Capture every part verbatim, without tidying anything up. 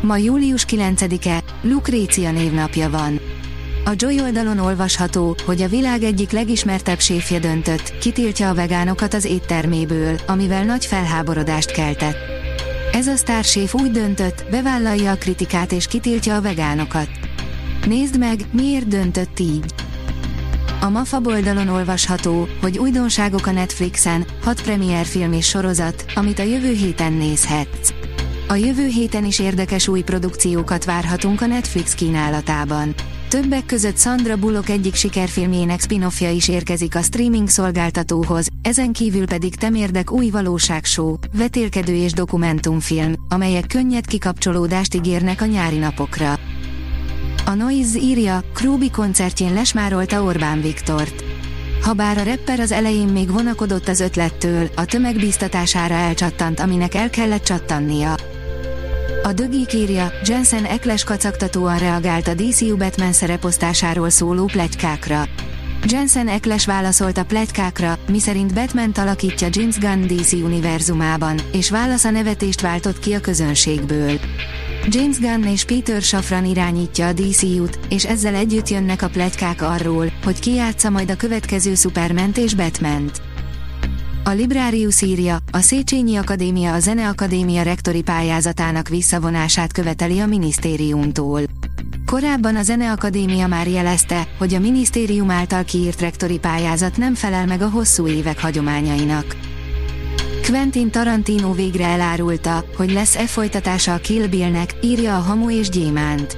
Ma július kilencedike, Lukrécia névnapja van. A Joy oldalon olvasható, hogy a világ egyik legismertebb séfje döntött, kitiltja a vegánokat az étterméből, amivel nagy felháborodást keltett. Ez a sztárséf úgy döntött, bevállalja a kritikát és kitiltja a vegánokat. Nézd meg, miért döntött így. A Mafab oldalon olvasható, hogy újdonságok a Netflixen, hat premierfilm és sorozat, amit a jövő héten nézhetsz. A jövő héten is érdekes új produkciókat várhatunk a Netflix kínálatában. Többek között Sandra Bullock egyik sikerfilmjének spin-offja is érkezik a streaming szolgáltatóhoz, ezen kívül pedig Temérdek új valóságshow, vetélkedő és dokumentumfilm, amelyek könnyed kikapcsolódást ígérnek a nyári napokra. A Noise írja, Krúbi koncertjén lesmárolta Orbán Viktort. Habár a rapper az elején még vonakodott az ötlettől, a tömeg bíztatására elcsattant, aminek el kellett csattannia. A Dögék írja, Jensen Ackles kacagtatóan reagált a dé cé u Batman szereposztásáról szóló pletykákra. Jensen Ackles válaszolt a pletykákra, miszerint Batman alakítja James Gunn dé cé univerzumában, és válasza nevetést váltott ki a közönségből. James Gunn és Peter Safran irányítja a dé cé út, és ezzel együtt jönnek a pletykák arról, hogy ki játsza majd a következő Superman-t és Batman-t. A Librarius írja, a Széchenyi Akadémia a Zeneakadémia rektori pályázatának visszavonását követeli a minisztériumtól. Korábban a Zeneakadémia már jelezte, hogy a minisztérium által kiírt rektori pályázat nem felel meg a hosszú évek hagyományainak. Quentin Tarantino végre elárulta, hogy lesz-e folytatása a Kill Billnek, írja a Hamu és Gyémánt.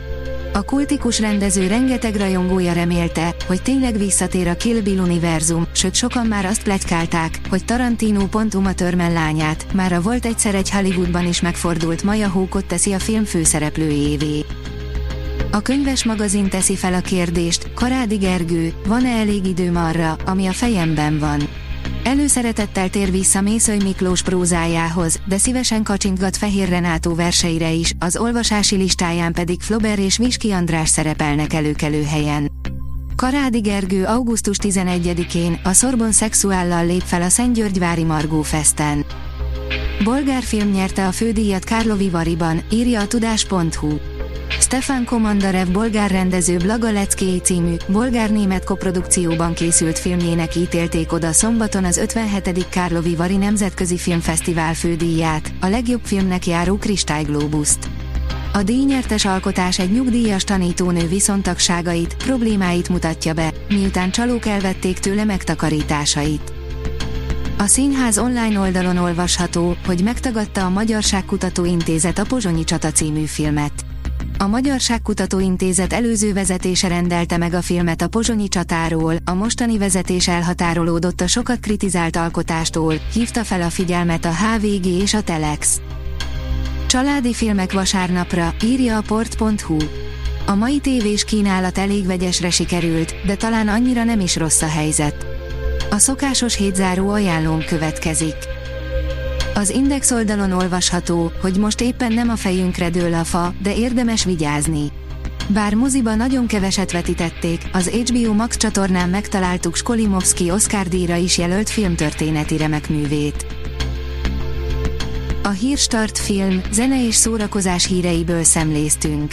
A kultikus rendező rengeteg rajongója remélte, hogy tényleg visszatér a Kill Bill univerzum, sőt sokan már azt pletykálták, hogy Tarantino pont Uma Thurman lányát, már a Volt egyszer egy Hollywoodban is megfordult Maya Hawke-ot teszi a film főszereplőjévé. A könyves magazin teszi fel a kérdést, Karádi Gergő, van-e elég időm arra, ami a fejemben van? Előszeretettel tér vissza Mészöly Miklós prózájához, de szívesen kacsintgat Fehér Renátó verseire is, az olvasási listáján pedig Flaubert és Viski András szerepelnek előkelő helyen. Karádi Gergő augusztus tizenegyedikén a Szorbon Szexuállal lép fel a Szentgyörgyvári Margó Feszten. Bolgár film nyerte a fődíjat Karlovy Varyban, írja a Tudáspont.hu. Stefan Komandarev bolgár rendező Blaga Leckéi című, bolgár-német koprodukcióban készült filmjének ítélték oda szombaton az ötvenhetedik Karlovy Vary Nemzetközi Filmfesztivál fődíját, a legjobb filmnek járó Kristály Globuszt. A díjnyertes alkotás egy nyugdíjas tanítónő viszontagságait, problémáit mutatja be, miután csalók elvették tőle megtakarításait. A színház online oldalon olvasható, hogy megtagadta a Magyarságkutató Intézet a Pozsonyi Csata című filmet. A Magyarságkutató Intézet előző vezetése rendelte meg a filmet a Pozsonyi Csatáról, a mostani vezetés elhatárolódott a sokat kritizált alkotástól, hívta fel a figyelmet a há vé gé és a Telex. Családi filmek vasárnapra, írja a port pont hu. A mai tévés kínálat elég vegyesre sikerült, de talán annyira nem is rossz a helyzet. A szokásos hétzáró ajánlón következik. Az Index oldalon olvasható, hogy most éppen nem a fejünkre dől a fa, de érdemes vigyázni. Bár moziba nagyon keveset vetítették, az há bé o Max csatornán megtaláltuk Skolimovszky Oscar-díjra is jelölt filmtörténeti remekművét. A Hírstart film, zene és szórakozás híreiből szemléztünk.